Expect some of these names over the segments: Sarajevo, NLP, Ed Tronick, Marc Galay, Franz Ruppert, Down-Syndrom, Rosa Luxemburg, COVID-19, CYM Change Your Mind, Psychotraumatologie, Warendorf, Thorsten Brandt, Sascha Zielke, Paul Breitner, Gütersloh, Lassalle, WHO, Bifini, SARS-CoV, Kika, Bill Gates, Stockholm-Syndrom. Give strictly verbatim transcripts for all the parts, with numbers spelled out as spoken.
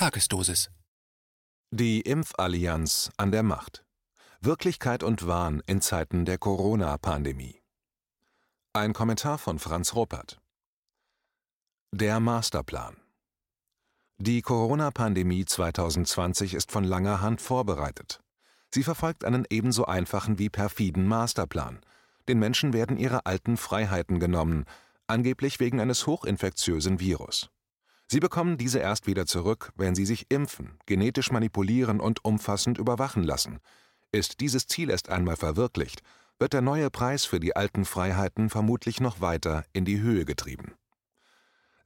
Tagesdosis. Die Impfallianz an der Macht. Wirklichkeit und Wahn in Zeiten der Corona-Pandemie. Ein Kommentar von Franz Ruppert. Der Masterplan. Die Corona-Pandemie zwanzig zwanzig ist von langer Hand vorbereitet. Sie verfolgt einen ebenso einfachen wie perfiden Masterplan. Den Menschen werden ihre alten Freiheiten genommen, angeblich wegen eines hochinfektiösen Virus. Sie bekommen diese erst wieder zurück, wenn sie sich impfen, genetisch manipulieren und umfassend überwachen lassen. Ist dieses Ziel erst einmal verwirklicht, wird der neue Preis für die alten Freiheiten vermutlich noch weiter in die Höhe getrieben.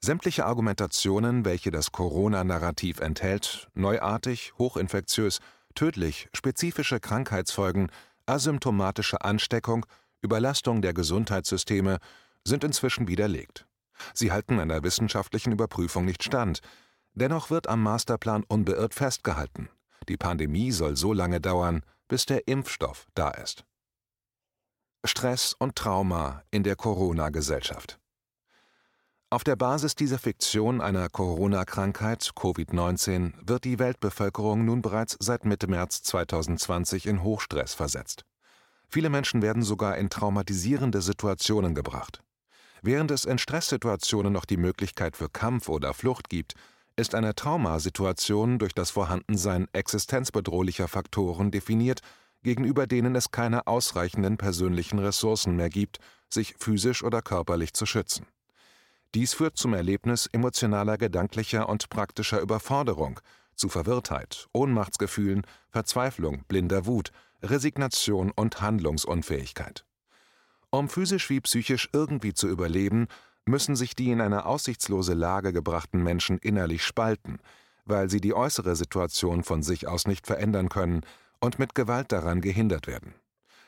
Sämtliche Argumentationen, welche das Corona-Narrativ enthält, neuartig, hochinfektiös, tödlich, spezifische Krankheitsfolgen, asymptomatische Ansteckung, Überlastung der Gesundheitssysteme, sind inzwischen widerlegt. Sie halten einer wissenschaftlichen Überprüfung nicht stand. Dennoch wird am Masterplan unbeirrt festgehalten. Die Pandemie soll so lange dauern, bis der Impfstoff da ist. Stress und Trauma in der Corona-Gesellschaft. Auf der Basis dieser Fiktion einer Corona-Krankheit, Covid neunzehn, wird die Weltbevölkerung nun bereits seit Mitte März zwanzig zwanzig in Hochstress versetzt. Viele Menschen werden sogar in traumatisierende Situationen gebracht. Während es in Stresssituationen noch die Möglichkeit für Kampf oder Flucht gibt, ist eine Traumasituation durch das Vorhandensein existenzbedrohlicher Faktoren definiert, gegenüber denen es keine ausreichenden persönlichen Ressourcen mehr gibt, sich physisch oder körperlich zu schützen. Dies führt zum Erlebnis emotionaler, gedanklicher und praktischer Überforderung, zu Verwirrtheit, Ohnmachtsgefühlen, Verzweiflung, blinder Wut, Resignation und Handlungsunfähigkeit. Um physisch wie psychisch irgendwie zu überleben, müssen sich die in eine aussichtslose Lage gebrachten Menschen innerlich spalten, weil sie die äußere Situation von sich aus nicht verändern können und mit Gewalt daran gehindert werden.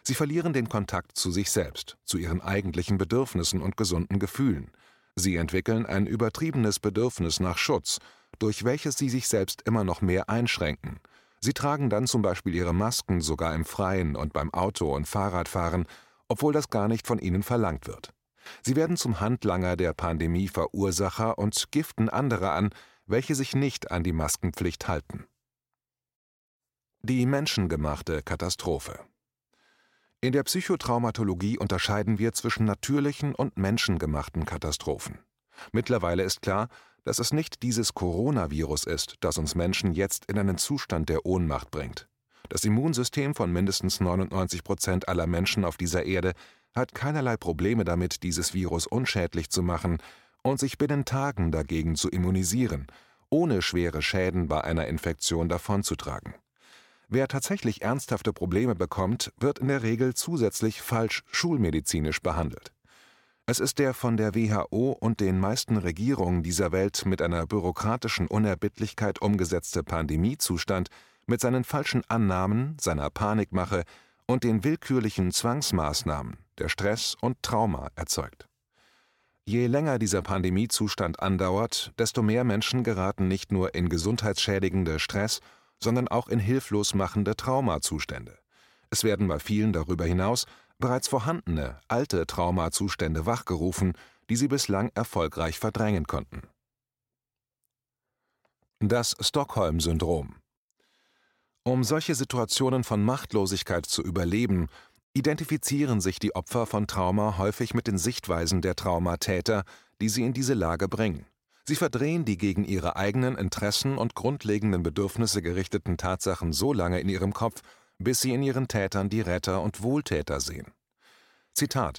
Sie verlieren den Kontakt zu sich selbst, zu ihren eigentlichen Bedürfnissen und gesunden Gefühlen. Sie entwickeln ein übertriebenes Bedürfnis nach Schutz, durch welches sie sich selbst immer noch mehr einschränken. Sie tragen dann zum Beispiel ihre Masken sogar im Freien und beim Auto- und Fahrradfahren, obwohl das gar nicht von ihnen verlangt wird. Sie werden zum Handlanger der Pandemieverursacher und giften andere an, welche sich nicht an die Maskenpflicht halten. Die menschengemachte Katastrophe. In der Psychotraumatologie unterscheiden wir zwischen natürlichen und menschengemachten Katastrophen. Mittlerweile ist klar, dass es nicht dieses Coronavirus ist, das uns Menschen jetzt in einen Zustand der Ohnmacht bringt. Das Immunsystem von mindestens neunundneunzig Prozent aller Menschen auf dieser Erde hat keinerlei Probleme damit, dieses Virus unschädlich zu machen und sich binnen Tagen dagegen zu immunisieren, ohne schwere Schäden bei einer Infektion davonzutragen. Wer tatsächlich ernsthafte Probleme bekommt, wird in der Regel zusätzlich falsch schulmedizinisch behandelt. Es ist der von der W H O und den meisten Regierungen dieser Welt mit einer bürokratischen Unerbittlichkeit umgesetzte Pandemiezustand mit seinen falschen Annahmen, seiner Panikmache und den willkürlichen Zwangsmaßnahmen, der Stress und Trauma erzeugt. Je länger dieser Pandemiezustand andauert, desto mehr Menschen geraten nicht nur in gesundheitsschädigende Stress, sondern auch in hilflos machende Traumazustände. Es werden bei vielen darüber hinaus bereits vorhandene, alte Traumazustände wachgerufen, die sie bislang erfolgreich verdrängen konnten. Das Stockholm-Syndrom. Um solche Situationen von Machtlosigkeit zu überleben, identifizieren sich die Opfer von Trauma häufig mit den Sichtweisen der Traumatäter, die sie in diese Lage bringen. Sie verdrehen die gegen ihre eigenen Interessen und grundlegenden Bedürfnisse gerichteten Tatsachen so lange in ihrem Kopf, bis sie in ihren Tätern die Retter und Wohltäter sehen. Zitat: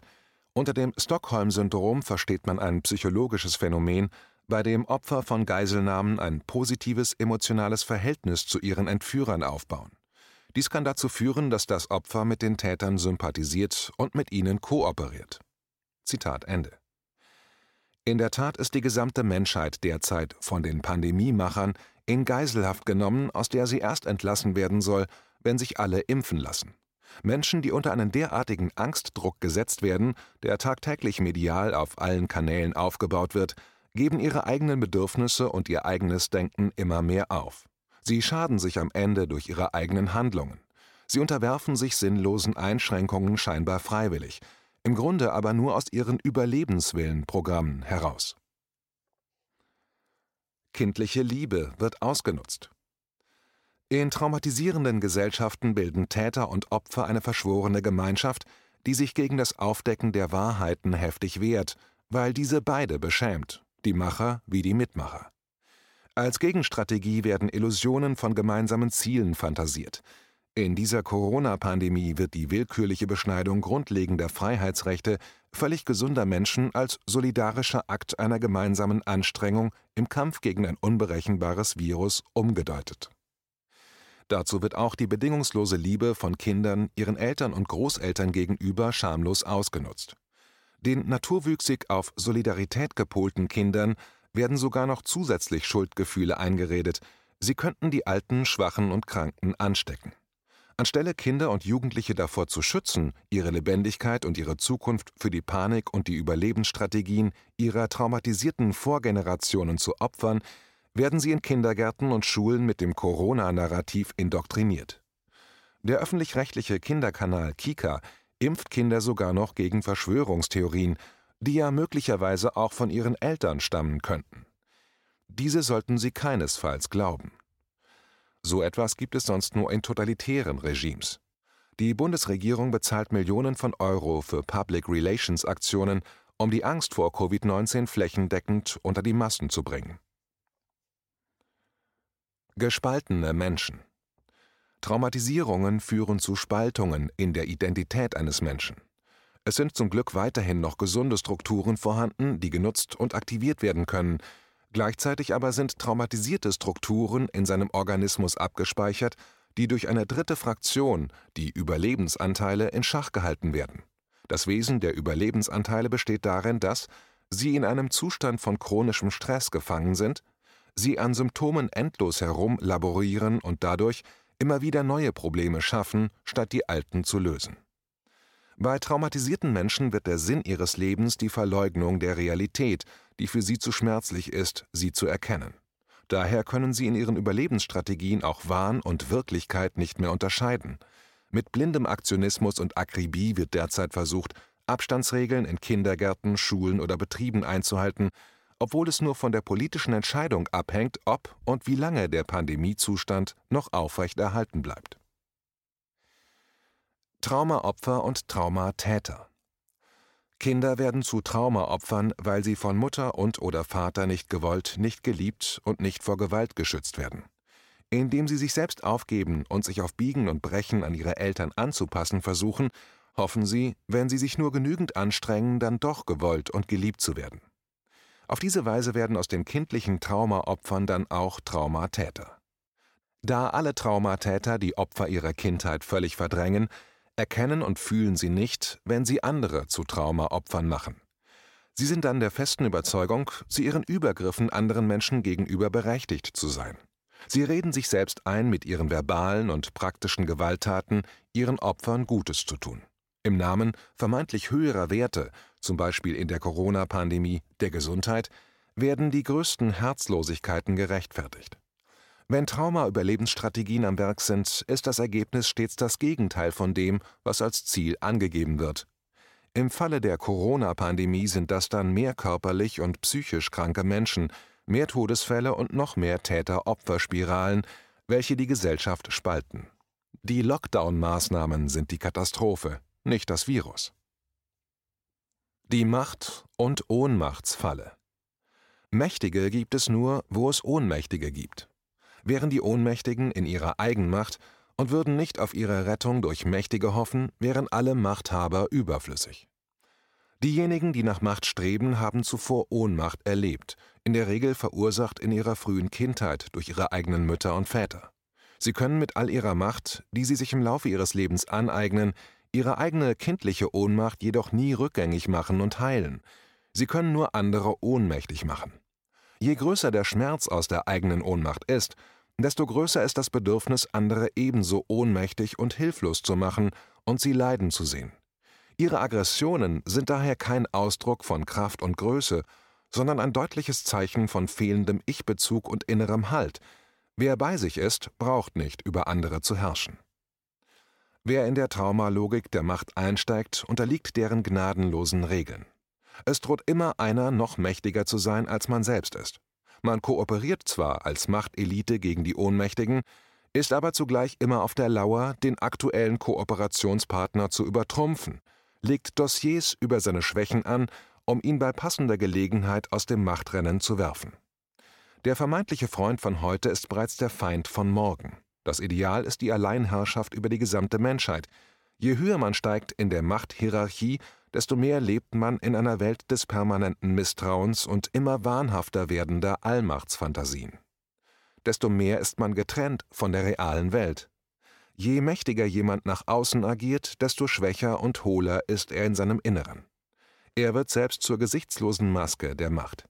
Unter dem Stockholm-Syndrom versteht man ein psychologisches Phänomen, bei dem Opfer von Geiselnahmen ein positives emotionales Verhältnis zu ihren Entführern aufbauen. Dies kann dazu führen, dass das Opfer mit den Tätern sympathisiert und mit ihnen kooperiert. Zitat Ende. In der Tat ist die gesamte Menschheit derzeit von den Pandemiemachern in Geiselhaft genommen, aus der sie erst entlassen werden soll, wenn sich alle impfen lassen. Menschen, die unter einen derartigen Angstdruck gesetzt werden, der tagtäglich medial auf allen Kanälen aufgebaut wird, geben ihre eigenen Bedürfnisse und ihr eigenes Denken immer mehr auf. Sie schaden sich am Ende durch ihre eigenen Handlungen. Sie unterwerfen sich sinnlosen Einschränkungen scheinbar freiwillig, im Grunde aber nur aus ihren Überlebenswillenprogrammen heraus. Kindliche Liebe wird ausgenutzt. In traumatisierenden Gesellschaften bilden Täter und Opfer eine verschworene Gemeinschaft, die sich gegen das Aufdecken der Wahrheiten heftig wehrt, weil diese beide beschämt, die Macher wie die Mitmacher. Als Gegenstrategie werden Illusionen von gemeinsamen Zielen fantasiert. In dieser Corona-Pandemie wird die willkürliche Beschneidung grundlegender Freiheitsrechte völlig gesunder Menschen als solidarischer Akt einer gemeinsamen Anstrengung im Kampf gegen ein unberechenbares Virus umgedeutet. Dazu wird auch die bedingungslose Liebe von Kindern ihren Eltern und Großeltern gegenüber schamlos ausgenutzt. Den naturwüchsig auf Solidarität gepolten Kindern werden sogar noch zusätzlich Schuldgefühle eingeredet, sie könnten die Alten, Schwachen und Kranken anstecken. Anstelle Kinder und Jugendliche davor zu schützen, ihre Lebendigkeit und ihre Zukunft für die Panik und die Überlebensstrategien ihrer traumatisierten Vorgenerationen zu opfern, werden sie in Kindergärten und Schulen mit dem Corona-Narrativ indoktriniert. Der öffentlich-rechtliche Kinderkanal Kika impft Kinder sogar noch gegen Verschwörungstheorien, die ja möglicherweise auch von ihren Eltern stammen könnten. Diese sollten sie keinesfalls glauben. So etwas gibt es sonst nur in totalitären Regimes. Die Bundesregierung bezahlt Millionen von Euro für Public Relations Aktionen, um die Angst vor Covid neunzehn flächendeckend unter die Massen zu bringen. Gespaltene Menschen. Traumatisierungen führen zu Spaltungen in der Identität eines Menschen. Es sind zum Glück weiterhin noch gesunde Strukturen vorhanden, die genutzt und aktiviert werden können. Gleichzeitig aber sind traumatisierte Strukturen in seinem Organismus abgespeichert, die durch eine dritte Fraktion, die Überlebensanteile, in Schach gehalten werden. Das Wesen der Überlebensanteile besteht darin, dass sie in einem Zustand von chronischem Stress gefangen sind, sie an Symptomen endlos herumlaborieren und dadurch immer wieder neue Probleme schaffen, statt die alten zu lösen. Bei traumatisierten Menschen wird der Sinn ihres Lebens die Verleugnung der Realität, die für sie zu schmerzlich ist, sie zu erkennen. Daher können sie in ihren Überlebensstrategien auch Wahn und Wirklichkeit nicht mehr unterscheiden. Mit blindem Aktionismus und Akribie wird derzeit versucht, Abstandsregeln in Kindergärten, Schulen oder Betrieben einzuhalten, obwohl es nur von der politischen Entscheidung abhängt, ob und wie lange der Pandemiezustand noch aufrechterhalten bleibt. Traumaopfer und Traumatäter. Kinder werden zu Traumaopfern, weil sie von Mutter und/oder Vater nicht gewollt, nicht geliebt und nicht vor Gewalt geschützt werden. Indem sie sich selbst aufgeben und sich auf Biegen und Brechen an ihre Eltern anzupassen versuchen, hoffen sie, wenn sie sich nur genügend anstrengen, dann doch gewollt und geliebt zu werden. Auf diese Weise werden aus den kindlichen Traumaopfern dann auch Traumatäter. Da alle Traumatäter die Opfer ihrer Kindheit völlig verdrängen, erkennen und fühlen sie nicht, wenn sie andere zu Traumaopfern machen. Sie sind dann der festen Überzeugung, zu ihren Übergriffen anderen Menschen gegenüber berechtigt zu sein. Sie reden sich selbst ein, mit ihren verbalen und praktischen Gewalttaten ihren Opfern Gutes zu tun. Im Namen vermeintlich höherer Werte, zum Beispiel in der Corona-Pandemie, der Gesundheit, werden die größten Herzlosigkeiten gerechtfertigt. Wenn Trauma-Überlebensstrategien am Werk sind, ist das Ergebnis stets das Gegenteil von dem, was als Ziel angegeben wird. Im Falle der Corona-Pandemie sind das dann mehr körperlich und psychisch kranke Menschen, mehr Todesfälle und noch mehr Täter-Opfer-Spiralen, welche die Gesellschaft spalten. Die Lockdown-Maßnahmen sind die Katastrophe, nicht das Virus. Die Macht- und Ohnmachtsfalle. Mächtige gibt es nur, wo es Ohnmächtige gibt. Wären die Ohnmächtigen in ihrer Eigenmacht und würden nicht auf ihre Rettung durch Mächtige hoffen, wären alle Machthaber überflüssig. Diejenigen, die nach Macht streben, haben zuvor Ohnmacht erlebt, in der Regel verursacht in ihrer frühen Kindheit durch ihre eigenen Mütter und Väter. Sie können mit all ihrer Macht, die sie sich im Laufe ihres Lebens aneignen, ihre eigene kindliche Ohnmacht jedoch nie rückgängig machen und heilen. Sie können nur andere ohnmächtig machen. Je größer der Schmerz aus der eigenen Ohnmacht ist, desto größer ist das Bedürfnis, andere ebenso ohnmächtig und hilflos zu machen und sie leiden zu sehen. Ihre Aggressionen sind daher kein Ausdruck von Kraft und Größe, sondern ein deutliches Zeichen von fehlendem Ich-Bezug und innerem Halt. Wer bei sich ist, braucht nicht, über andere zu herrschen. Wer in der Traumalogik der Macht einsteigt, unterliegt deren gnadenlosen Regeln. Es droht immer einer noch mächtiger zu sein, als man selbst ist. Man kooperiert zwar als Machtelite gegen die Ohnmächtigen, ist aber zugleich immer auf der Lauer, den aktuellen Kooperationspartner zu übertrumpfen, legt Dossiers über seine Schwächen an, um ihn bei passender Gelegenheit aus dem Machtrennen zu werfen. Der vermeintliche Freund von heute ist bereits der Feind von morgen. Das Ideal ist die Alleinherrschaft über die gesamte Menschheit. Je höher man steigt in der Machthierarchie, desto mehr lebt man in einer Welt des permanenten Misstrauens und immer wahnhafter werdender Allmachtsfantasien. Desto mehr ist man getrennt von der realen Welt. Je mächtiger jemand nach außen agiert, desto schwächer und hohler ist er in seinem Inneren. Er wird selbst zur gesichtslosen Maske der Macht.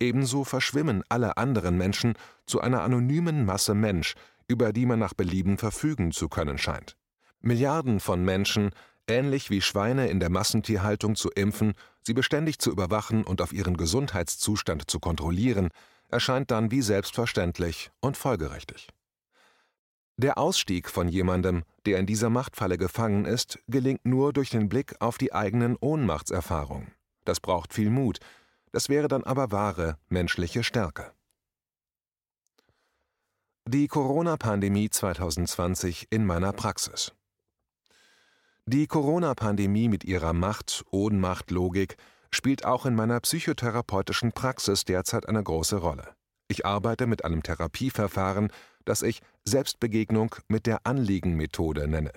Ebenso verschwimmen alle anderen Menschen zu einer anonymen Masse Mensch, über die man nach Belieben verfügen zu können scheint. Milliarden von Menschen, ähnlich wie Schweine in der Massentierhaltung zu impfen, sie beständig zu überwachen und auf ihren Gesundheitszustand zu kontrollieren, erscheint dann wie selbstverständlich und folgerichtig. Der Ausstieg von jemandem, der in dieser Machtfalle gefangen ist, gelingt nur durch den Blick auf die eigenen Ohnmachtserfahrungen. Das braucht viel Mut, das wäre dann aber wahre menschliche Stärke. Die Corona-Pandemie zwanzig zwanzig in meiner Praxis. Die Corona-Pandemie mit ihrer Macht-Ohnmacht-Logik spielt auch in meiner psychotherapeutischen Praxis derzeit eine große Rolle. Ich arbeite mit einem Therapieverfahren, das ich Selbstbegegnung mit der Anliegen-Methode nenne.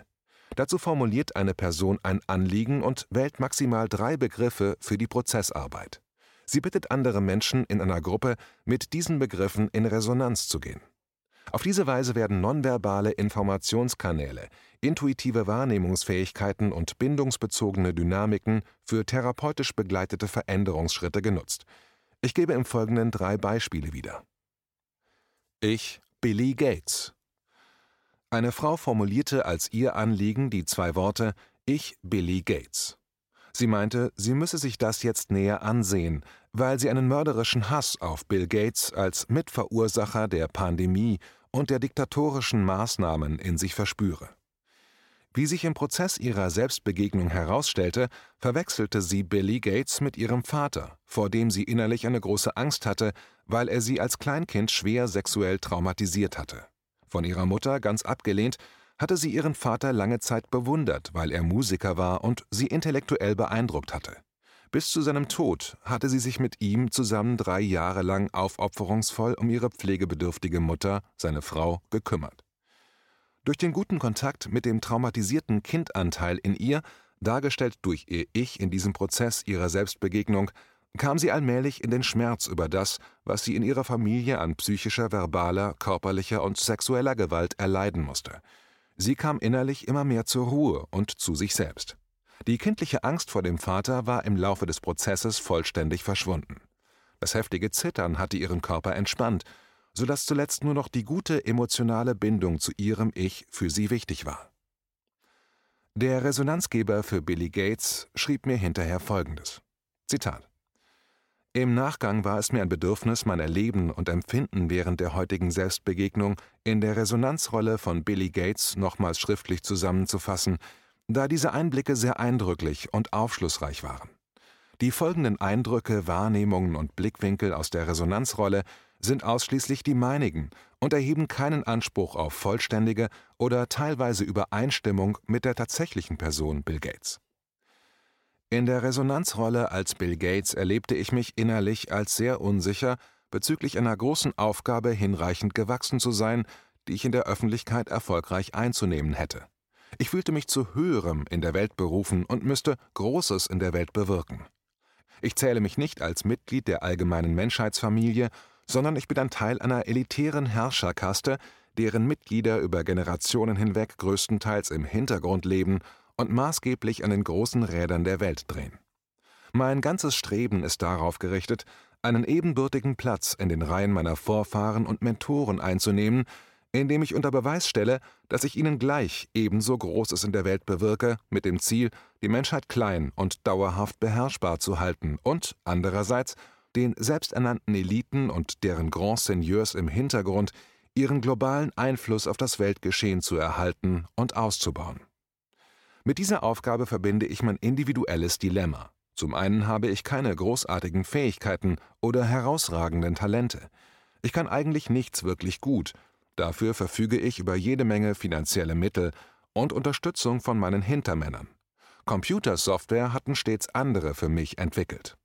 Dazu formuliert eine Person ein Anliegen und wählt maximal drei Begriffe für die Prozessarbeit. Sie bittet andere Menschen in einer Gruppe, mit diesen Begriffen in Resonanz zu gehen. Auf diese Weise werden nonverbale Informationskanäle, intuitive Wahrnehmungsfähigkeiten und bindungsbezogene Dynamiken für therapeutisch begleitete Veränderungsschritte genutzt. Ich gebe im Folgenden drei Beispiele wieder. Ich, Bill Gates. Eine Frau formulierte als ihr Anliegen die zwei Worte Ich, Bill Gates. Sie meinte, sie müsse sich das jetzt näher ansehen, weil sie einen mörderischen Hass auf Bill Gates als Mitverursacher der Pandemie und der diktatorischen Maßnahmen in sich verspüre. Wie sich im Prozess ihrer Selbstbegegnung herausstellte, verwechselte sie Bill Gates mit ihrem Vater, vor dem sie innerlich eine große Angst hatte, weil er sie als Kleinkind schwer sexuell traumatisiert hatte. Von ihrer Mutter ganz abgelehnt, hatte sie ihren Vater lange Zeit bewundert, weil er Musiker war und sie intellektuell beeindruckt hatte. Bis zu seinem Tod hatte sie sich mit ihm zusammen drei Jahre lang aufopferungsvoll um ihre pflegebedürftige Mutter, seine Frau, gekümmert. Durch den guten Kontakt mit dem traumatisierten Kindanteil in ihr, dargestellt durch ihr Ich in diesem Prozess ihrer Selbstbegegnung, kam sie allmählich in den Schmerz über das, was sie in ihrer Familie an psychischer, verbaler, körperlicher und sexueller Gewalt erleiden musste. Sie kam innerlich immer mehr zur Ruhe und zu sich selbst. Die kindliche Angst vor dem Vater war im Laufe des Prozesses vollständig verschwunden. Das heftige Zittern hatte ihren Körper entspannt, sodass zuletzt nur noch die gute emotionale Bindung zu ihrem Ich für sie wichtig war. Der Resonanzgeber für Bill Gates schrieb mir hinterher Folgendes. Zitat: Im Nachgang war es mir ein Bedürfnis, mein Erleben und Empfinden während der heutigen Selbstbegegnung in der Resonanzrolle von Bill Gates nochmals schriftlich zusammenzufassen, da diese Einblicke sehr eindrücklich und aufschlussreich waren. Die folgenden Eindrücke, Wahrnehmungen und Blickwinkel aus der Resonanzrolle sind ausschließlich die meinigen und erheben keinen Anspruch auf vollständige oder teilweise Übereinstimmung mit der tatsächlichen Person Bill Gates. In der Resonanzrolle als Bill Gates erlebte ich mich innerlich als sehr unsicher, bezüglich einer großen Aufgabe hinreichend gewachsen zu sein, die ich in der Öffentlichkeit erfolgreich einzunehmen hätte. Ich fühlte mich zu Höherem in der Welt berufen und müsste Großes in der Welt bewirken. Ich zähle mich nicht als Mitglied der allgemeinen Menschheitsfamilie, sondern ich bin ein Teil einer elitären Herrscherkaste, deren Mitglieder über Generationen hinweg größtenteils im Hintergrund leben und maßgeblich an den großen Rädern der Welt drehen. Mein ganzes Streben ist darauf gerichtet, einen ebenbürtigen Platz in den Reihen meiner Vorfahren und Mentoren einzunehmen, indem ich unter Beweis stelle, dass ich ihnen gleich ebenso Großes in der Welt bewirke, mit dem Ziel, die Menschheit klein und dauerhaft beherrschbar zu halten und, andererseits, den selbsternannten Eliten und deren Grand Seigneurs im Hintergrund ihren globalen Einfluss auf das Weltgeschehen zu erhalten und auszubauen. Mit dieser Aufgabe verbinde ich mein individuelles Dilemma. Zum einen habe ich keine großartigen Fähigkeiten oder herausragenden Talente. Ich kann eigentlich nichts wirklich gut. Dafür verfüge ich über jede Menge finanzielle Mittel und Unterstützung von meinen Hintermännern. Computersoftware hatten stets andere für mich entwickelt.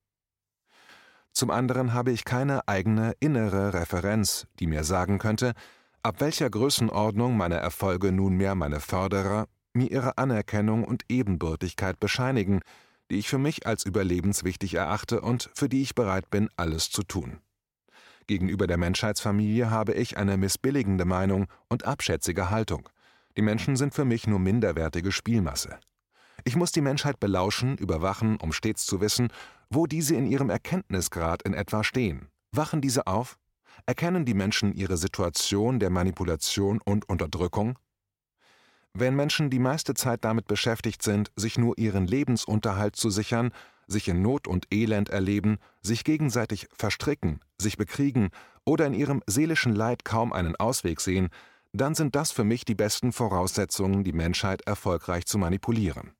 Zum anderen habe ich keine eigene innere Referenz, die mir sagen könnte, ab welcher Größenordnung meine Erfolge nunmehr meine Förderer mir ihre Anerkennung und Ebenbürtigkeit bescheinigen, die ich für mich als überlebenswichtig erachte und für die ich bereit bin, alles zu tun. Gegenüber der Menschheitsfamilie habe ich eine missbilligende Meinung und abschätzige Haltung. Die Menschen sind für mich nur minderwertige Spielmasse. Ich muss die Menschheit belauschen, überwachen, um stets zu wissen, wo diese in ihrem Erkenntnisgrad in etwa stehen. Wachen diese auf? Erkennen die Menschen ihre Situation der Manipulation und Unterdrückung? Wenn Menschen die meiste Zeit damit beschäftigt sind, sich nur ihren Lebensunterhalt zu sichern, sich in Not und Elend erleben, sich gegenseitig verstricken, sich bekriegen oder in ihrem seelischen Leid kaum einen Ausweg sehen, dann sind das für mich die besten Voraussetzungen, die Menschheit erfolgreich zu manipulieren.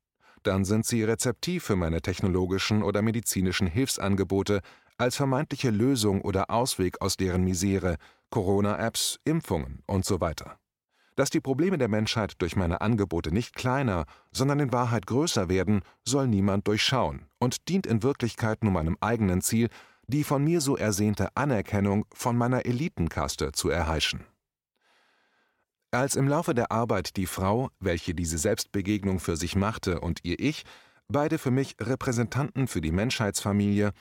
Dann sind sie rezeptiv für meine technologischen oder medizinischen Hilfsangebote als vermeintliche Lösung oder Ausweg aus deren Misere, Corona-Apps, Impfungen und so weiter. Dass die Probleme der Menschheit durch meine Angebote nicht kleiner, sondern in Wahrheit größer werden, soll niemand durchschauen und dient in Wirklichkeit nur meinem eigenen Ziel, die von mir so ersehnte Anerkennung von meiner Elitenkaste zu erheischen. Als im Laufe der Arbeit die Frau, welche diese Selbstbegegnung für sich machte, und ihr Ich, beide für mich Repräsentanten für die Menschheitsfamilie,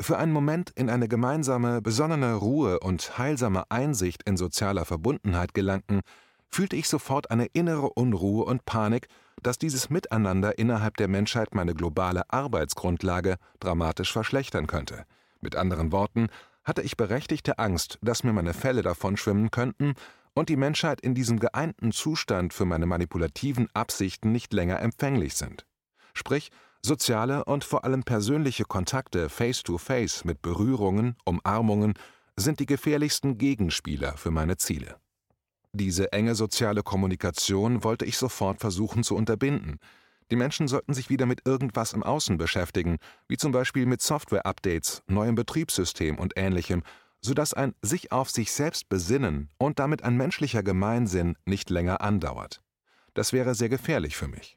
für einen Moment in eine gemeinsame, besonnene Ruhe und heilsame Einsicht in sozialer Verbundenheit gelangten, fühlte ich sofort eine innere Unruhe und Panik, dass dieses Miteinander innerhalb der Menschheit meine globale Arbeitsgrundlage dramatisch verschlechtern könnte. Mit anderen Worten, hatte ich berechtigte Angst, dass mir meine Fälle davonschwimmen könnten und die Menschheit in diesem geeinten Zustand für meine manipulativen Absichten nicht länger empfänglich sind. Sprich, soziale und vor allem persönliche Kontakte face-to-face mit Berührungen, Umarmungen sind die gefährlichsten Gegenspieler für meine Ziele. Diese enge soziale Kommunikation wollte ich sofort versuchen zu unterbinden. Die Menschen sollten sich wieder mit irgendwas im Außen beschäftigen, wie zum Beispiel mit Software-Updates, neuem Betriebssystem und Ähnlichem, sodass ein sich auf sich selbst besinnen und damit ein menschlicher Gemeinsinn nicht länger andauert. Das wäre sehr gefährlich für mich.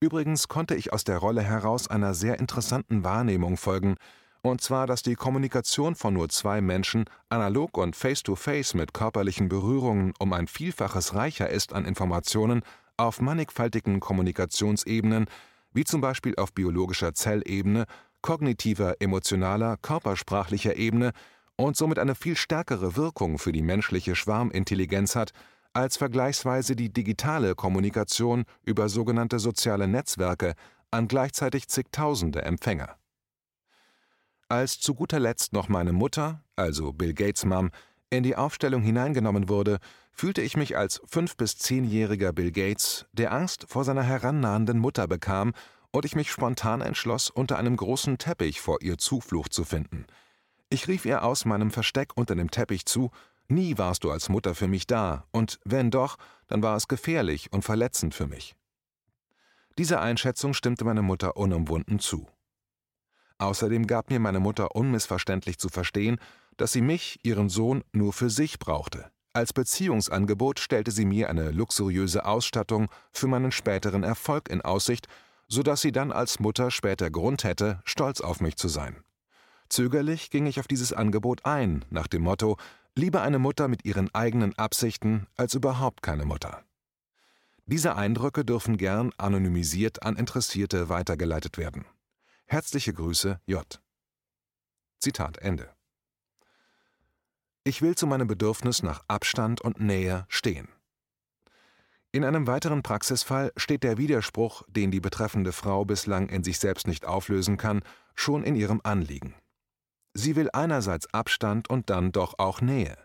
Übrigens konnte ich aus der Rolle heraus einer sehr interessanten Wahrnehmung folgen, und zwar, dass die Kommunikation von nur zwei Menschen analog und face-to-face mit körperlichen Berührungen um ein Vielfaches reicher ist an Informationen auf mannigfaltigen Kommunikationsebenen, wie zum Beispiel auf biologischer Zellebene, kognitiver, emotionaler, körpersprachlicher Ebene und somit eine viel stärkere Wirkung für die menschliche Schwarmintelligenz hat, als vergleichsweise die digitale Kommunikation über sogenannte soziale Netzwerke an gleichzeitig zigtausende Empfänger. Als zu guter Letzt noch meine Mutter, also Bill Gates' Mom, in die Aufstellung hineingenommen wurde, fühlte ich mich als fünf- bis zehnjähriger Bill Gates, der Angst vor seiner herannahenden Mutter bekam, und ich mich spontan entschloss, unter einem großen Teppich vor ihr Zuflucht zu finden. Ich rief ihr aus meinem Versteck unter dem Teppich zu: Nie warst du als Mutter für mich da, und wenn doch, dann war es gefährlich und verletzend für mich. Dieser Einschätzung stimmte meine Mutter unumwunden zu. Außerdem gab mir meine Mutter unmissverständlich zu verstehen, dass sie mich, ihren Sohn, nur für sich brauchte. Als Beziehungsangebot stellte sie mir eine luxuriöse Ausstattung für meinen späteren Erfolg in Aussicht, sodass sie dann als Mutter später Grund hätte, stolz auf mich zu sein. Zögerlich ging ich auf dieses Angebot ein, nach dem Motto: Lieber eine Mutter mit ihren eigenen Absichten als überhaupt keine Mutter. Diese Eindrücke dürfen gern anonymisiert an Interessierte weitergeleitet werden. Herzliche Grüße, J. Zitat Ende. Ich will zu meinem Bedürfnis nach Abstand und Nähe stehen. In einem weiteren Praxisfall steht der Widerspruch, den die betreffende Frau bislang in sich selbst nicht auflösen kann, schon in ihrem Anliegen. Sie will einerseits Abstand und dann doch auch Nähe.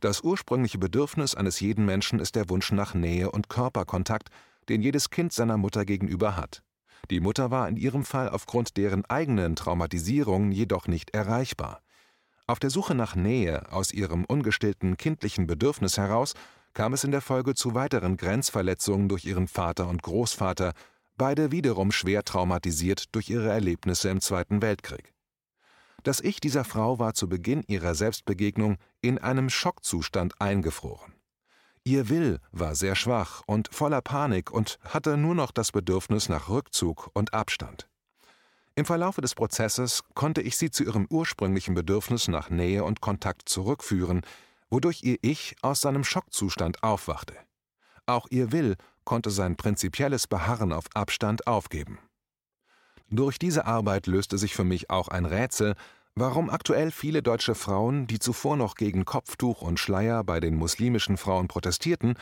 Das ursprüngliche Bedürfnis eines jeden Menschen ist der Wunsch nach Nähe und Körperkontakt, den jedes Kind seiner Mutter gegenüber hat. Die Mutter war in ihrem Fall aufgrund deren eigenen Traumatisierungen jedoch nicht erreichbar. Auf der Suche nach Nähe aus ihrem ungestillten kindlichen Bedürfnis heraus kam es in der Folge zu weiteren Grenzverletzungen durch ihren Vater und Großvater, beide wiederum schwer traumatisiert durch ihre Erlebnisse im Zweiten Weltkrieg. Das Ich dieser Frau war zu Beginn ihrer Selbstbegegnung in einem Schockzustand eingefroren. Ihr Will war sehr schwach und voller Panik und hatte nur noch das Bedürfnis nach Rückzug und Abstand. Im Verlaufe des Prozesses konnte ich sie zu ihrem ursprünglichen Bedürfnis nach Nähe und Kontakt zurückführen, wodurch ihr Ich aus seinem Schockzustand aufwachte. Auch ihr Will konnte sein prinzipielles Beharren auf Abstand aufgeben. Durch diese Arbeit löste sich für mich auch ein Rätsel, warum aktuell viele deutsche Frauen, die zuvor noch gegen Kopftuch und Schleier bei den muslimischen Frauen protestierten,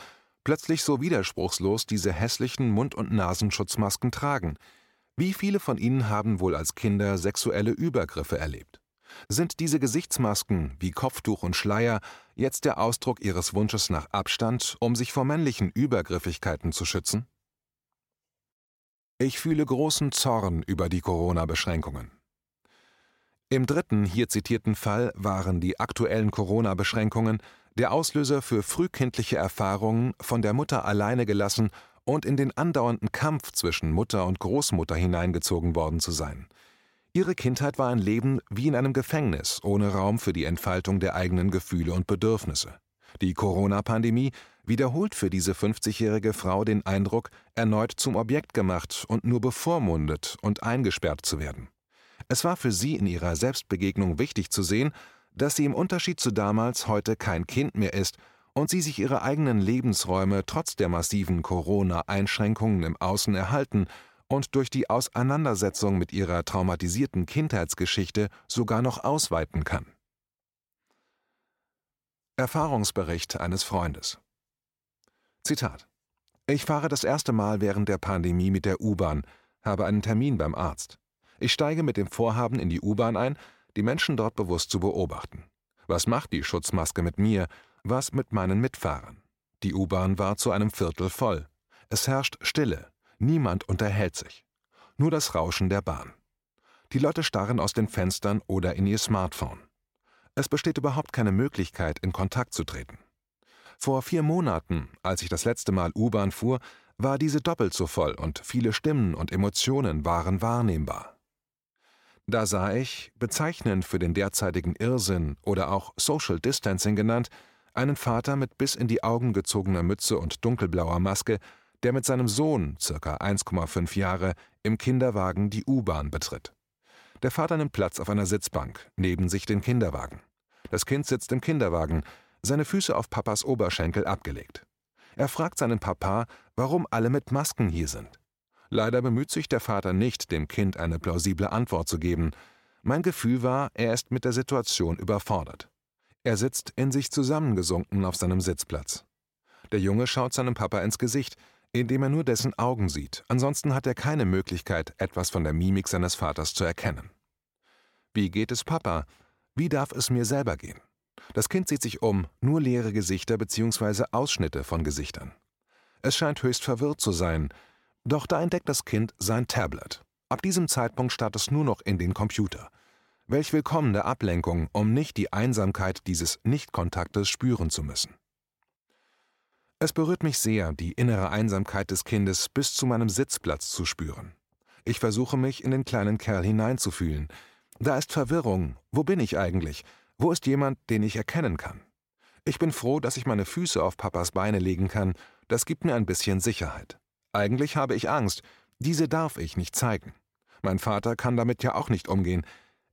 plötzlich so widerspruchslos diese hässlichen Mund- und Nasenschutzmasken tragen. Wie viele von ihnen haben wohl als Kinder sexuelle Übergriffe erlebt? Sind diese Gesichtsmasken, wie Kopftuch und Schleier, jetzt der Ausdruck ihres Wunsches nach Abstand, um sich vor männlichen Übergriffigkeiten zu schützen? Ich fühle großen Zorn über die Corona-Beschränkungen. Im dritten, hier zitierten Fall waren die aktuellen Corona-Beschränkungen der Auslöser für frühkindliche Erfahrungen, von der Mutter alleine gelassen und in den andauernden Kampf zwischen Mutter und Großmutter hineingezogen worden zu sein. Ihre Kindheit war ein Leben wie in einem Gefängnis, ohne Raum für die Entfaltung der eigenen Gefühle und Bedürfnisse. Die Corona-Pandemie wiederholt für diese fünfzigjährige Frau den Eindruck, erneut zum Objekt gemacht und nur bevormundet und eingesperrt zu werden. Es war für sie in ihrer Selbstbegegnung wichtig zu sehen, dass sie im Unterschied zu damals heute kein Kind mehr ist und sie sich ihre eigenen Lebensräume trotz der massiven Corona-Einschränkungen im Außen erhalten und durch die Auseinandersetzung mit ihrer traumatisierten Kindheitsgeschichte sogar noch ausweiten kann. Erfahrungsbericht eines Freundes. Zitat: Ich fahre das erste Mal während der Pandemie mit der U-Bahn, habe einen Termin beim Arzt. Ich steige mit dem Vorhaben in die U-Bahn ein, die Menschen dort bewusst zu beobachten. Was macht die Schutzmaske mit mir? Was mit meinen Mitfahrern? Die U-Bahn war zu einem Viertel voll. Es herrscht Stille. Niemand unterhält sich. Nur das Rauschen der Bahn. Die Leute starren aus den Fenstern oder in ihr Smartphone. Es besteht überhaupt keine Möglichkeit, in Kontakt zu treten. Vor vier Monaten, als ich das letzte Mal U-Bahn fuhr, war diese doppelt so voll und viele Stimmen und Emotionen waren wahrnehmbar. Da sah ich, bezeichnend für den derzeitigen Irrsinn oder auch Social Distancing genannt, einen Vater mit bis in die Augen gezogener Mütze und dunkelblauer Maske, der mit seinem Sohn, circa eins Komma fünf Jahre, im Kinderwagen die U-Bahn betritt. Der Vater nimmt Platz auf einer Sitzbank, neben sich den Kinderwagen. Das Kind sitzt im Kinderwagen, seine Füße auf Papas Oberschenkel abgelegt. Er fragt seinen Papa, warum alle mit Masken hier sind. Leider bemüht sich der Vater nicht, dem Kind eine plausible Antwort zu geben. Mein Gefühl war, er ist mit der Situation überfordert. Er sitzt in sich zusammengesunken auf seinem Sitzplatz. Der Junge schaut seinem Papa ins Gesicht, indem er nur dessen Augen sieht. Ansonsten hat er keine Möglichkeit, etwas von der Mimik seines Vaters zu erkennen. Wie geht es Papa? Wie darf es mir selber gehen? Das Kind sieht sich um, nur leere Gesichter bzw. Ausschnitte von Gesichtern. Es scheint höchst verwirrt zu sein. Doch da entdeckt das Kind sein Tablet. Ab diesem Zeitpunkt starrt es nur noch in den Computer. Welch willkommene Ablenkung, um nicht die Einsamkeit dieses Nichtkontaktes spüren zu müssen. Es berührt mich sehr, die innere Einsamkeit des Kindes bis zu meinem Sitzplatz zu spüren. Ich versuche mich in den kleinen Kerl hineinzufühlen. Da ist Verwirrung. Wo bin ich eigentlich? Wo ist jemand, den ich erkennen kann? Ich bin froh, dass ich meine Füße auf Papas Beine legen kann. Das gibt mir ein bisschen Sicherheit. Eigentlich habe ich Angst. Diese darf ich nicht zeigen. Mein Vater kann damit ja auch nicht umgehen.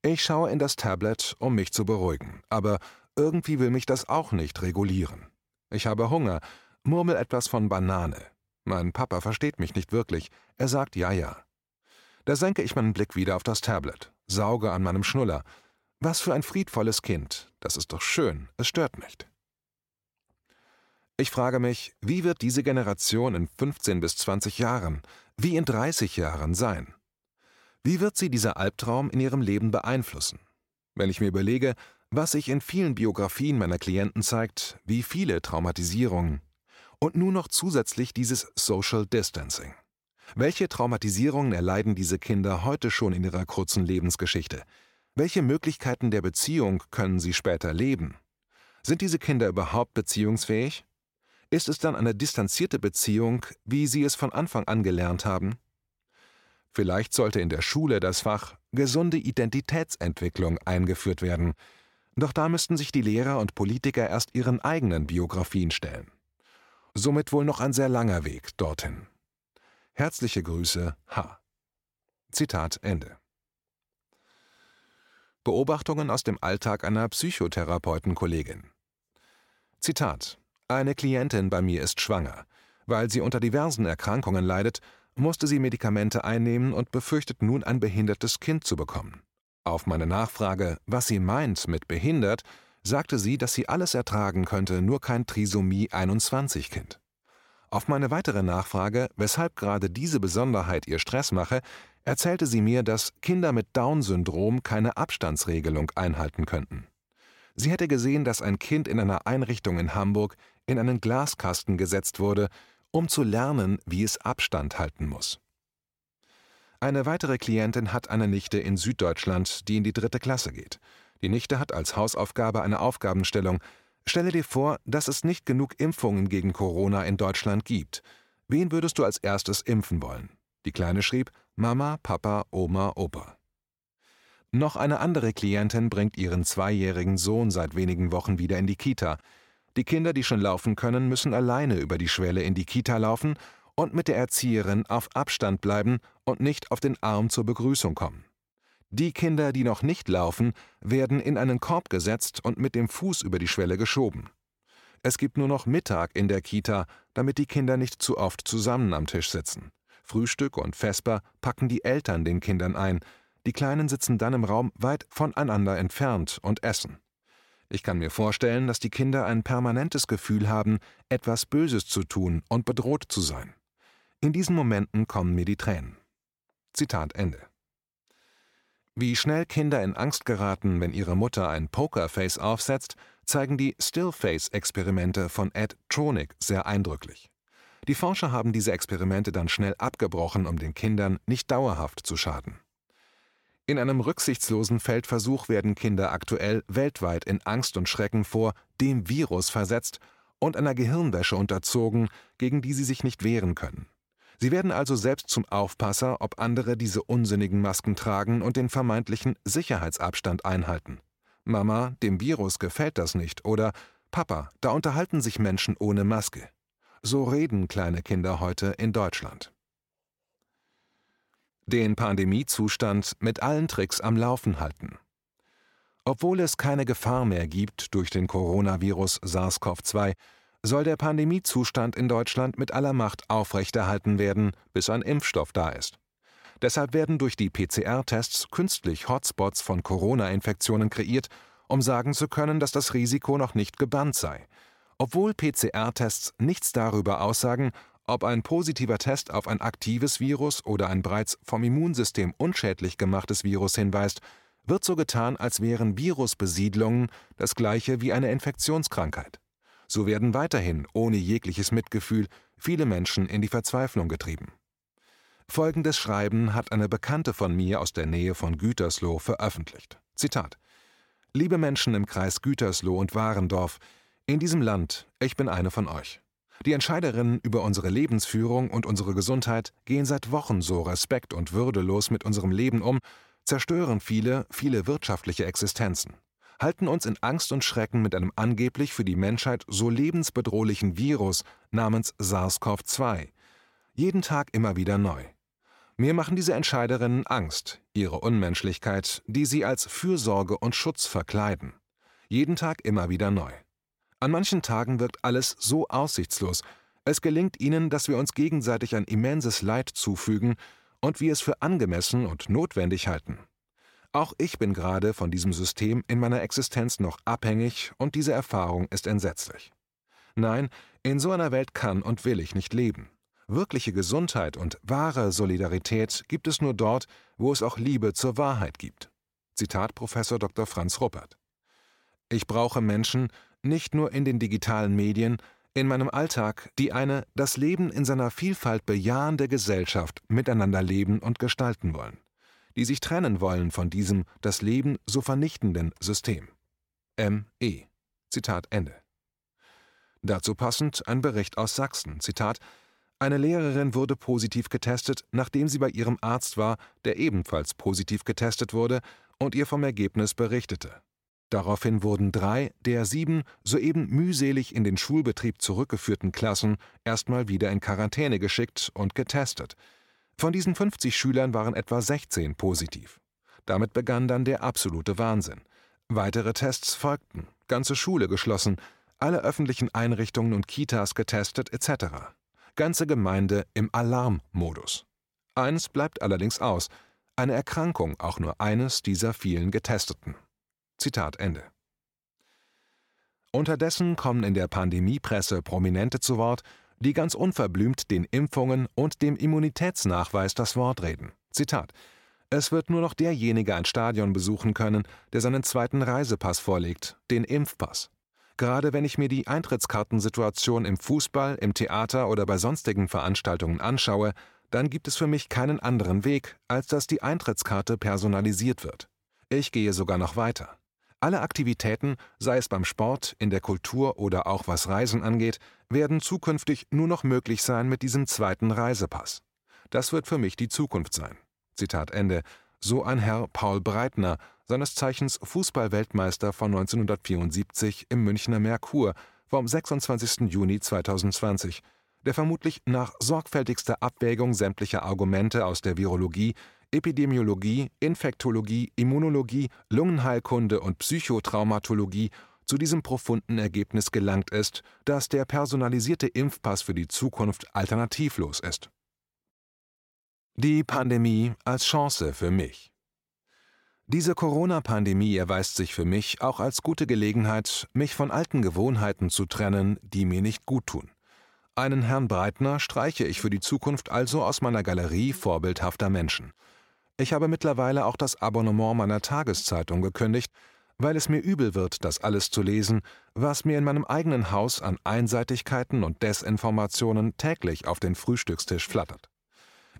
Ich schaue in das Tablet, um mich zu beruhigen, aber irgendwie will mich das auch nicht regulieren. Ich habe Hunger, murmel etwas von Banane. Mein Papa versteht mich nicht wirklich, er sagt ja, ja. Da senke ich meinen Blick wieder auf das Tablet, sauge an meinem Schnuller. Was für ein friedvolles Kind, das ist doch schön, es stört nicht. Ich frage mich, wie wird diese Generation in fünfzehn bis zwanzig Jahren, wie in dreißig Jahren sein? Wie wird sie dieser Albtraum in ihrem Leben beeinflussen? Wenn ich mir überlege, was sich in vielen Biografien meiner Klienten zeigt, wie viele Traumatisierungen und nun noch zusätzlich dieses Social Distancing. Welche Traumatisierungen erleiden diese Kinder heute schon in ihrer kurzen Lebensgeschichte? Welche Möglichkeiten der Beziehung können sie später leben? Sind diese Kinder überhaupt beziehungsfähig? Ist es dann eine distanzierte Beziehung, wie sie es von Anfang an gelernt haben? Vielleicht sollte in der Schule das Fach »Gesunde Identitätsentwicklung« eingeführt werden. Doch da müssten sich die Lehrer und Politiker erst ihren eigenen Biografien stellen. Somit wohl noch ein sehr langer Weg dorthin. Herzliche Grüße, H. Zitat Ende. Beobachtungen aus dem Alltag einer Psychotherapeutenkollegin. Zitat: Eine Klientin bei mir ist schwanger. Weil sie unter diversen Erkrankungen leidet, musste sie Medikamente einnehmen und befürchtet nun, ein behindertes Kind zu bekommen. Auf meine Nachfrage, was sie meint mit behindert, sagte sie, dass sie alles ertragen könnte, nur kein Trisomie einundzwanzig-Kind. Auf meine weitere Nachfrage, weshalb gerade diese Besonderheit ihr Stress mache, erzählte sie mir, dass Kinder mit Down-Syndrom keine Abstandsregelung einhalten könnten. Sie hätte gesehen, dass ein Kind in einer Einrichtung in Hamburg in einen Glaskasten gesetzt wurde, um zu lernen, wie es Abstand halten muss. Eine weitere Klientin hat eine Nichte in Süddeutschland, die in die dritte Klasse geht. Die Nichte hat als Hausaufgabe eine Aufgabenstellung. Stelle dir vor, dass es nicht genug Impfungen gegen Corona in Deutschland gibt. Wen würdest du als erstes impfen wollen? Die Kleine schrieb: Mama, Papa, Oma, Opa. Noch eine andere Klientin bringt ihren zweijährigen Sohn seit wenigen Wochen wieder in die Kita. Die Kinder, die schon laufen können, müssen alleine über die Schwelle in die Kita laufen und mit der Erzieherin auf Abstand bleiben und nicht auf den Arm zur Begrüßung kommen. Die Kinder, die noch nicht laufen, werden in einen Korb gesetzt und mit dem Fuß über die Schwelle geschoben. Es gibt nur noch Mittag in der Kita, damit die Kinder nicht zu oft zusammen am Tisch sitzen. Frühstück und Vesper packen die Eltern den Kindern ein. Die Kleinen sitzen dann im Raum weit voneinander entfernt und essen. Ich kann mir vorstellen, dass die Kinder ein permanentes Gefühl haben, etwas Böses zu tun und bedroht zu sein. In diesen Momenten kommen mir die Tränen. Zitat Ende. Wie schnell Kinder in Angst geraten, wenn ihre Mutter ein Pokerface aufsetzt, zeigen die Stillface-Experimente von Ed Tronick sehr eindrücklich. Die Forscher haben diese Experimente dann schnell abgebrochen, um den Kindern nicht dauerhaft zu schaden. In einem rücksichtslosen Feldversuch werden Kinder aktuell weltweit in Angst und Schrecken vor dem Virus versetzt und einer Gehirnwäsche unterzogen, gegen die sie sich nicht wehren können. Sie werden also selbst zum Aufpasser, ob andere diese unsinnigen Masken tragen und den vermeintlichen Sicherheitsabstand einhalten. Mama, dem Virus gefällt das nicht, oder Papa, da unterhalten sich Menschen ohne Maske. So reden kleine Kinder heute in Deutschland. Den Pandemiezustand mit allen Tricks am Laufen halten. Obwohl es keine Gefahr mehr gibt durch den Coronavirus SARS-CoV zwei, soll der Pandemiezustand in Deutschland mit aller Macht aufrechterhalten werden, bis ein Impfstoff da ist. Deshalb werden durch die P C R-Tests künstlich Hotspots von Corona-Infektionen kreiert, um sagen zu können, dass das Risiko noch nicht gebannt sei. Obwohl P C R-Tests nichts darüber aussagen, ob ein positiver Test auf ein aktives Virus oder ein bereits vom Immunsystem unschädlich gemachtes Virus hinweist, wird so getan, als wären Virusbesiedlungen das gleiche wie eine Infektionskrankheit. So werden weiterhin, ohne jegliches Mitgefühl, viele Menschen in die Verzweiflung getrieben. Folgendes Schreiben hat eine Bekannte von mir aus der Nähe von Gütersloh veröffentlicht. Zitat: Liebe Menschen im Kreis Gütersloh und Warendorf, in diesem Land, ich bin eine von euch. Die Entscheiderinnen über unsere Lebensführung und unsere Gesundheit gehen seit Wochen so respekt- und würdelos mit unserem Leben um, zerstören viele, viele wirtschaftliche Existenzen, halten uns in Angst und Schrecken mit einem angeblich für die Menschheit so lebensbedrohlichen Virus namens SARS-CoV zwei. Jeden Tag immer wieder neu. Mir machen diese Entscheiderinnen Angst, ihre Unmenschlichkeit, die sie als Fürsorge und Schutz verkleiden. Jeden Tag immer wieder neu. An manchen Tagen wirkt alles so aussichtslos. Es gelingt ihnen, dass wir uns gegenseitig ein immenses Leid zufügen und wir es für angemessen und notwendig halten. Auch ich bin gerade von diesem System in meiner Existenz noch abhängig und diese Erfahrung ist entsetzlich. Nein, in so einer Welt kann und will ich nicht leben. Wirkliche Gesundheit und wahre Solidarität gibt es nur dort, wo es auch Liebe zur Wahrheit gibt. Zitat Professor Doktor Franz Ruppert. Ich brauche Menschen, nicht nur in den digitalen Medien, in meinem Alltag, die eine das Leben in seiner Vielfalt bejahende Gesellschaft miteinander leben und gestalten wollen, die sich trennen wollen von diesem das Leben so vernichtenden System. M E Zitat Ende. Dazu passend ein Bericht aus Sachsen, Zitat: Eine Lehrerin wurde positiv getestet, nachdem sie bei ihrem Arzt war, der ebenfalls positiv getestet wurde und ihr vom Ergebnis berichtete. Daraufhin wurden drei der sieben soeben mühselig in den Schulbetrieb zurückgeführten Klassen erstmal wieder in Quarantäne geschickt und getestet. Von diesen fünfzig Schülern waren etwa sechzehn positiv. Damit begann dann der absolute Wahnsinn. Weitere Tests folgten, ganze Schule geschlossen, alle öffentlichen Einrichtungen und Kitas getestet et cetera. Ganze Gemeinde im Alarmmodus. Eins bleibt allerdings aus: eine Erkrankung auch nur eines dieser vielen Getesteten. Zitat Ende. Unterdessen kommen in der Pandemiepresse Prominente zu Wort, die ganz unverblümt den Impfungen und dem Immunitätsnachweis das Wort reden. Zitat: Es wird nur noch derjenige ein Stadion besuchen können, der seinen zweiten Reisepass vorlegt, den Impfpass. Gerade wenn ich mir die Eintrittskartensituation im Fußball, im Theater oder bei sonstigen Veranstaltungen anschaue, dann gibt es für mich keinen anderen Weg, als dass die Eintrittskarte personalisiert wird. Ich gehe sogar noch weiter. Alle Aktivitäten, sei es beim Sport, in der Kultur oder auch was Reisen angeht, werden zukünftig nur noch möglich sein mit diesem zweiten Reisepass. Das wird für mich die Zukunft sein. Zitat Ende. So ein Herr Paul Breitner, seines Zeichens Fußballweltmeister von neunzehnhundertvierundsiebzig im Münchner Merkur vom sechsundzwanzigsten Juni zweitausendzwanzig, der vermutlich nach sorgfältigster Abwägung sämtlicher Argumente aus der Virologie, Epidemiologie, Infektologie, Immunologie, Lungenheilkunde und Psychotraumatologie zu diesem profunden Ergebnis gelangt ist, dass der personalisierte Impfpass für die Zukunft alternativlos ist. Die Pandemie als Chance für mich. Diese Corona-Pandemie erweist sich für mich auch als gute Gelegenheit, mich von alten Gewohnheiten zu trennen, die mir nicht guttun. Einen Herrn Breitner streiche ich für die Zukunft also aus meiner Galerie vorbildhafter Menschen. Ich habe mittlerweile auch das Abonnement meiner Tageszeitung gekündigt, weil es mir übel wird, das alles zu lesen, was mir in meinem eigenen Haus an Einseitigkeiten und Desinformationen täglich auf den Frühstückstisch flattert.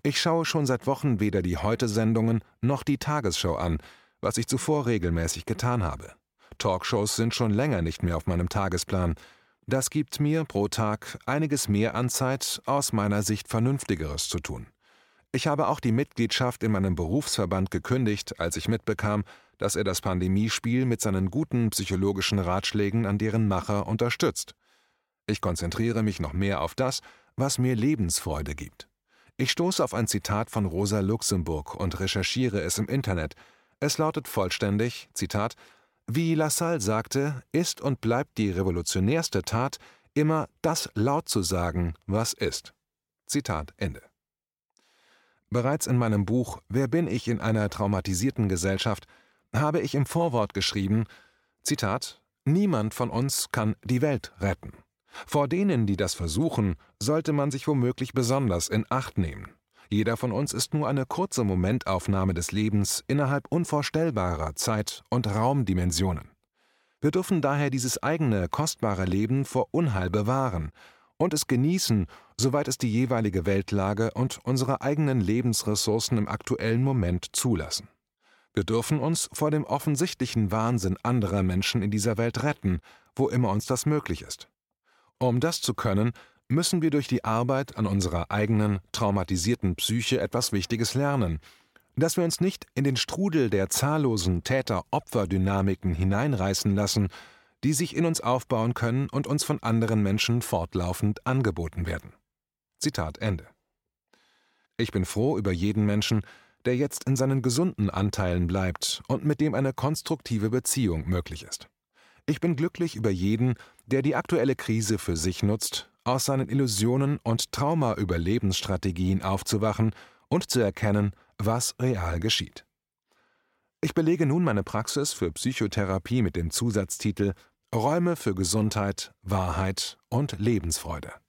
Ich schaue schon seit Wochen weder die Heute-Sendungen noch die Tagesschau an, was ich zuvor regelmäßig getan habe. Talkshows sind schon länger nicht mehr auf meinem Tagesplan. Das gibt mir pro Tag einiges mehr an Zeit, aus meiner Sicht Vernünftigeres zu tun. Ich habe auch die Mitgliedschaft in meinem Berufsverband gekündigt, als ich mitbekam, dass er das Pandemiespiel mit seinen guten psychologischen Ratschlägen an deren Macher unterstützt. Ich konzentriere mich noch mehr auf das, was mir Lebensfreude gibt. Ich stoße auf ein Zitat von Rosa Luxemburg und recherchiere es im Internet. Es lautet vollständig, Zitat, wie Lassalle sagte, ist und bleibt die revolutionärste Tat, immer das laut zu sagen, was ist. Zitat Ende. Bereits in meinem Buch »Wer bin ich in einer traumatisierten Gesellschaft« habe ich im Vorwort geschrieben, Zitat, niemand von uns kann die Welt retten. Vor denen, die das versuchen, sollte man sich womöglich besonders in Acht nehmen. Jeder von uns ist nur eine kurze Momentaufnahme des Lebens innerhalb unvorstellbarer Zeit- und Raumdimensionen. Wir dürfen daher dieses eigene, kostbare Leben vor Unheil bewahren und es genießen, soweit es die jeweilige Weltlage und unsere eigenen Lebensressourcen im aktuellen Moment zulassen. Wir dürfen uns vor dem offensichtlichen Wahnsinn anderer Menschen in dieser Welt retten, wo immer uns das möglich ist. Um das zu können, müssen wir durch die Arbeit an unserer eigenen, traumatisierten Psyche etwas Wichtiges lernen. Dass wir uns nicht in den Strudel der zahllosen Täter-Opfer-Dynamiken hineinreißen lassen, die sich in uns aufbauen können und uns von anderen Menschen fortlaufend angeboten werden. Zitat Ende. Ich bin froh über jeden Menschen, der jetzt in seinen gesunden Anteilen bleibt und mit dem eine konstruktive Beziehung möglich ist. Ich bin glücklich über jeden, der die aktuelle Krise für sich nutzt, aus seinen Illusionen und Trauma-Überlebensstrategien aufzuwachen und zu erkennen, was real geschieht. Ich belege nun meine Praxis für Psychotherapie mit dem Zusatztitel Räume für Gesundheit, Wahrheit und Lebensfreude.